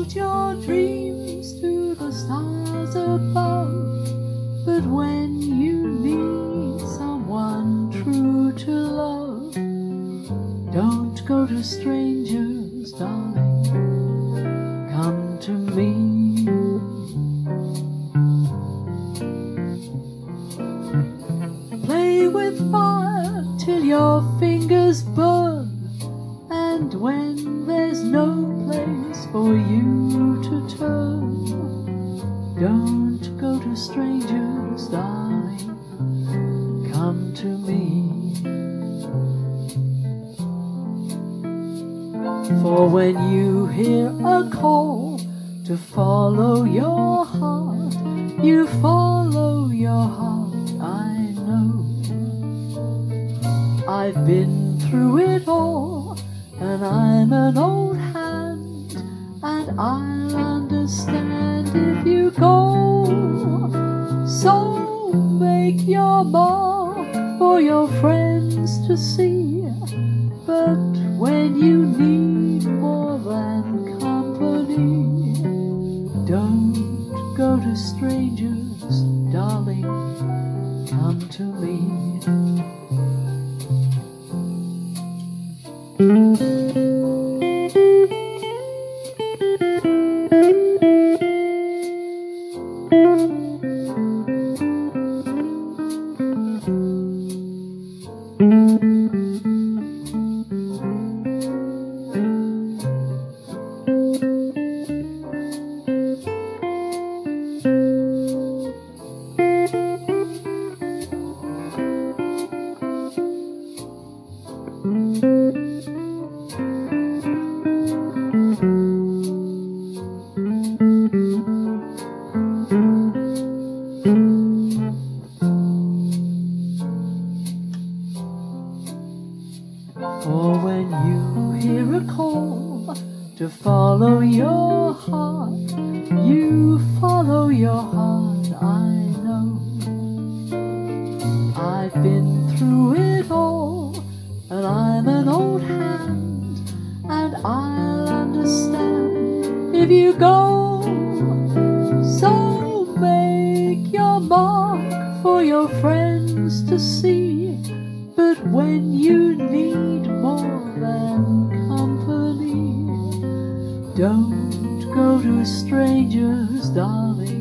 Hold your dreams to the stars above, but when you need someone true to love, don't go to strangers, darling, come to me. Play with fire till your fingers burn, and when there's no place for you to turn, don't go to strangers, darling, come to me. For when you hear a call to follow your heart, you follow your heart, I know. I've been through it all, and I'm an old hand, and I'll understand if you go. So make your mark for your friends to see, but when you need more than company, don't go to strangers, darling, come to me. For when you hear a call to follow your heart, you follow your heart, I know. I've been through it all, and I'm an old hand, and I'll understand if you go. So make your mark for your friends to see, but when you need more than company, don't go to strangers, darling,